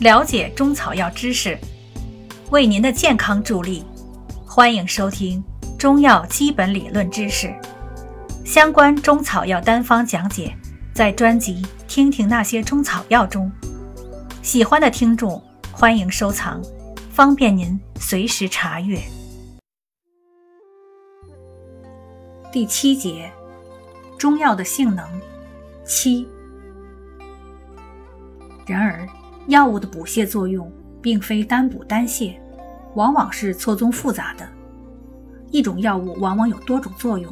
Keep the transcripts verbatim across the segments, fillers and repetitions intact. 了解中草药知识，为您的健康助力。欢迎收听中药基本理论知识，相关中草药单方讲解在专辑听听那些中草药中。喜欢的听众欢迎收藏，方便您随时查阅。第七节，中药的性能七。然而药物的补泻作用并非单补单泻，往往是错综复杂的。一种药物往往有多种作用，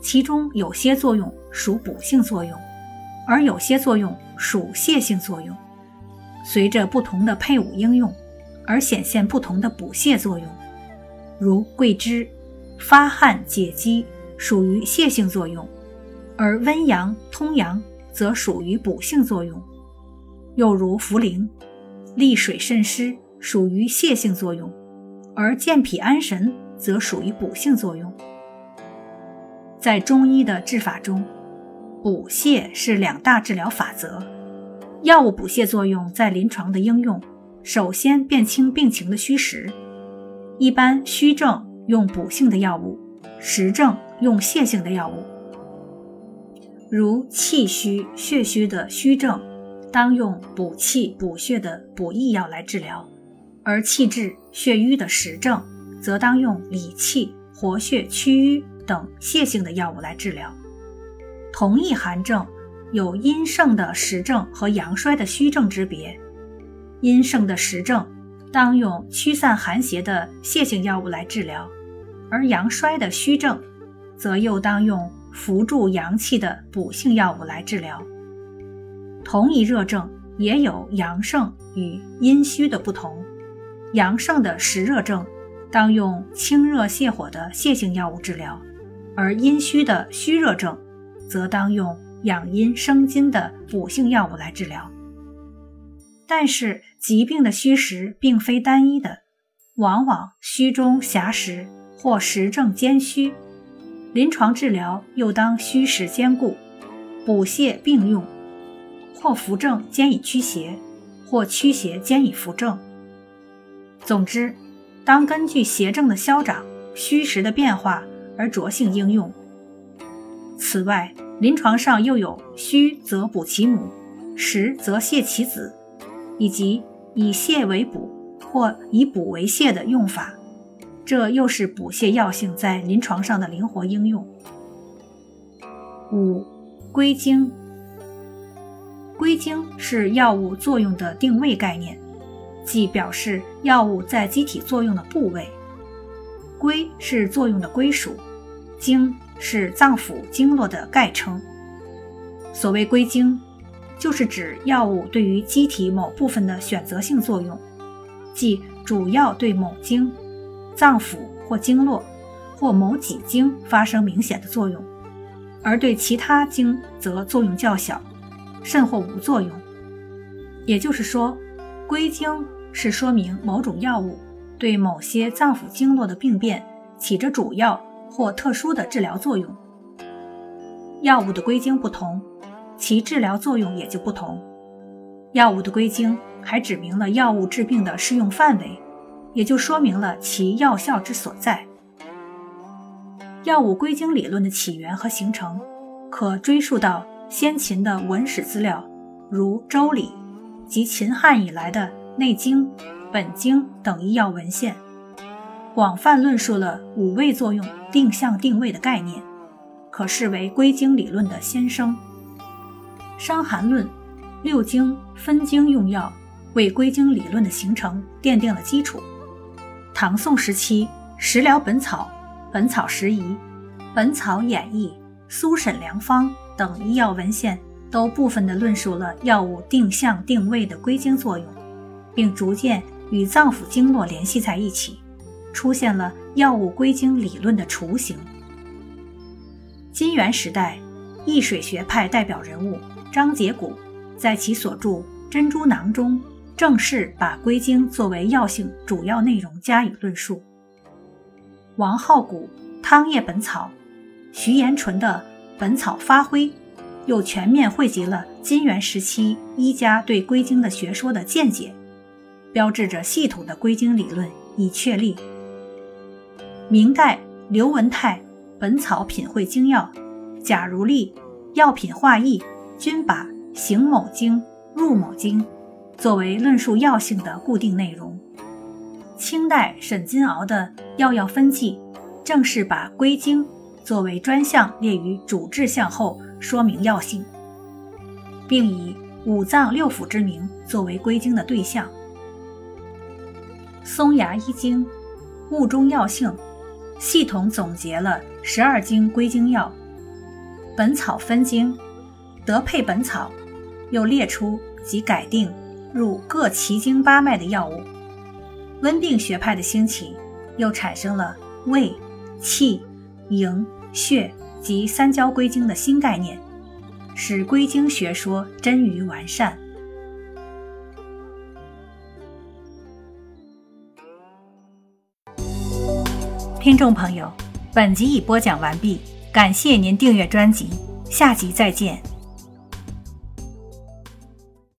其中有些作用属补性作用，而有些作用属泻性作用。随着不同的配伍应用，而显现不同的补泻作用。如桂枝发汗解肌属于泻性作用，而温阳通阳则属于补性作用。又如茯苓利水渗湿属于泻性作用，而健脾安神则属于补性作用。在中医的治法中，补泻是两大治疗法则。药物补泻作用在临床的应用，首先辨清病情的虚实。一般虚症用补性的药物，实症用泻性的药物。如气虚、血虚的虚症当用补气补血的补益药来治疗，而气滞血瘀的实症则当用理气活血祛瘀等泻性的药物来治疗。同一寒症有阴盛的实症和阳衰的虚症之别，阴盛的实症当用驱散寒邪的泻性药物来治疗，而阳衰的虚症则又当用扶助阳气的补性药物来治疗。同一热症也有阳盛与阴虚的不同，阳盛的实热症当用清热泻火的泻性药物治疗，而阴虚的虚热症则当用养阴生津的补性药物来治疗。但是疾病的虚实并非单一的，往往虚中狭实或实症兼虚，临床治疗又当虚实兼顾，补泻并用，或扶正兼以驱邪，或驱邪兼以扶正。总之，当根据邪症的消长、虚实的变化而酌性应用。此外，临床上又有虚则补其母，实则泻其子，以及以泻为补或以补为泻的用法，这又是补泻药性在临床上的灵活应用。五、归经。归经是药物作用的定位概念，即表示药物在机体作用的部位。归是作用的归属，经是脏腑经络的概称。所谓归经，就是指药物对于机体某部分的选择性作用，即主要对某经、脏腑或经络或某几经发生明显的作用，而对其他经则作用较小，甚或无作用。也就是说，归经是说明某种药物对某些脏腑经络的病变起着主要或特殊的治疗作用。药物的归经不同，其治疗作用也就不同。药物的归经还指明了药物治病的适用范围，也就说明了其药效之所在。药物归经理论的起源和形成可追溯到先秦的文史资料，如周礼及秦汉以来的内经、本经等医药文献，广泛论述了五味作用定向定位的概念，可视为归经理论的先声。伤寒论、六经分经用药为归经理论的形成奠定了基础。唐宋时期，食疗本草、本草拾遗、本草演义、苏沈良方等医药文献都部分地论述了药物定向定位的归经作用，并逐渐与脏腑经络联系在一起，出现了药物归经理论的雏形。金元时代，易水学派代表人物张节谷在其所著《珍珠囊》中正式把归经作为药性主要内容加以论述。王浩古《汤液本草》，徐延纯的本草发挥又全面汇集了金元时期医家对归经的学说的见解标志着系统的归经理论已确立。明代刘文泰《本草品会精要》、贾如立《药品化义》均把行某经、入某经作为论述药性的固定内容。清代沈金鳌的《药药分纪》正是把归经作为专项列于主治项后，说明药性，并以五脏六腑之名作为归经的对象。松崖一经、物中药性系统总结了十二经归经药，本草分经、德配本草又列出及改定入各奇经八脉的药物。温病学派的兴起又产生了胃、气、营、血及三焦归经的新概念，使归经学说臻于完善。听众朋友，本集已播讲完毕，感谢您订阅专辑，下集再见。